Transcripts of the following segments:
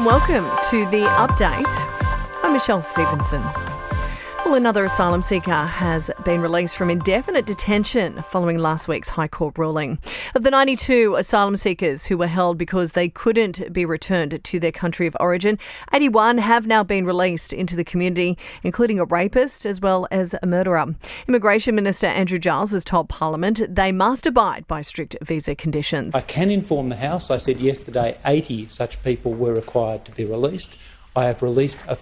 and welcome to The Update. I'm Michelle Stevenson. Well, another asylum seeker has been released from indefinite detention following last week's High Court ruling. Of the 92 asylum seekers who were held because they couldn't be returned to their country of origin, 81 have now been released into the community, including a rapist as well as a murderer. Immigration Minister Andrew Giles has told Parliament they must abide by strict visa conditions. I can inform the House, I said yesterday 80 such people were required to be released. I have released, a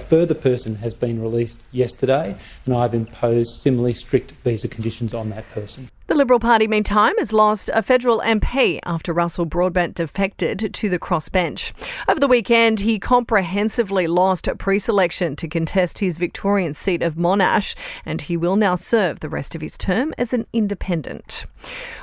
further person has been released yesterday, and I have imposed similarly strict visa conditions on that person. The Liberal Party, meantime, has lost a federal MP after Russell Broadbent defected to the crossbench. Over the weekend, he comprehensively lost pre-selection to contest his Victorian seat of Monash, and he will now serve the rest of his term as an independent.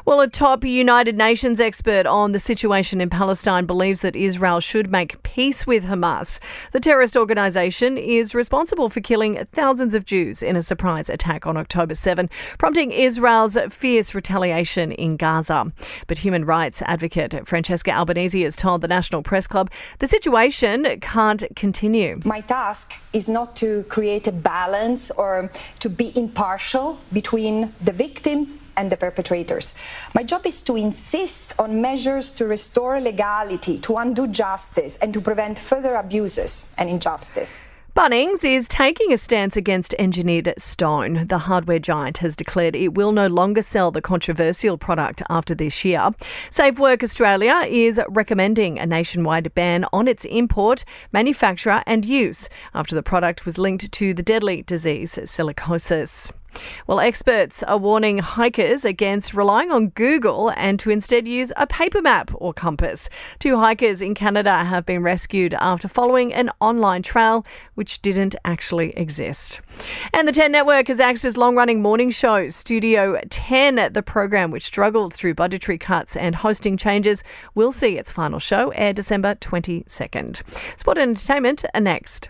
Well, a top United Nations expert on the situation in Palestine believes that Israel should make peace with Hamas. The terrorist organisation is responsible for killing thousands of Jews in a surprise attack on October 7, prompting Israel's fierce retaliation in Gaza. But human rights advocate Francesca Albanese has told the National Press Club the situation can't continue. My task is not to create a balance or to be impartial between the victims and the perpetrators. My job is to insist on measures to restore legality, to undo justice, and to prevent further abuses and injustice. Bunnings is taking a stance against engineered stone. The hardware giant has declared it will no longer sell the controversial product after this year. Safe Work Australia is recommending a nationwide ban on its import, manufacture and use after the product was linked to the deadly disease silicosis. Well, experts are warning hikers against relying on Google and to instead use a paper map or compass. Two hikers in Canada have been rescued after following an online trail which didn't actually exist. And the 10 Network has axed its long-running morning show, Studio 10. The program, which struggled through budgetary cuts and hosting changes, will see its final show air December 22nd. Sport and entertainment are next.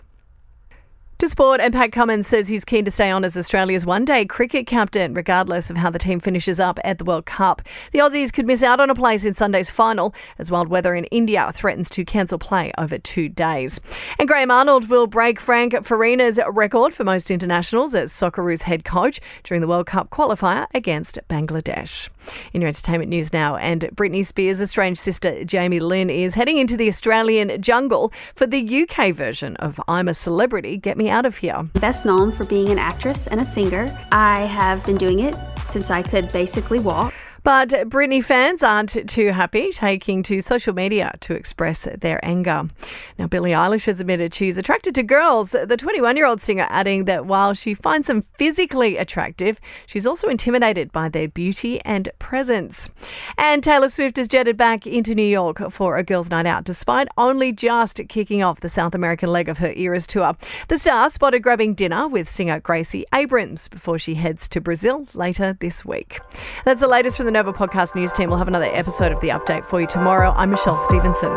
To sport, and Pat Cummins says he's keen to stay on as Australia's one-day cricket captain, regardless of how the team finishes up at the World Cup. The Aussies could miss out on a place in Sunday's final, as wild weather in India threatens to cancel play over 2 days. And Graham Arnold will break Frank Farina's record for most internationals as Socceroos head coach during the World Cup qualifier against Bangladesh. In your entertainment news now, and Britney Spears' estranged sister Jamie Lynn is heading into the Australian jungle for the UK version of I'm a Celebrity, Get Me Out of Here. Best known for being an actress and a singer. I have been doing it since I could basically walk. But Britney fans aren't too happy, taking to social media to express their anger. Now, Billie Eilish has admitted she's attracted to girls, the 21-year-old singer adding that while she finds them physically attractive, she's also intimidated by their beauty and presence. And Taylor Swift has jetted back into New York for a girls' night out, despite only just kicking off the South American leg of her Eras tour. The star spotted grabbing dinner with singer Gracie Abrams before she heads to Brazil later this week. That's the latest from the Nova Podcast News team. We'll have another episode of The Update for you tomorrow. I'm Michelle Stevenson.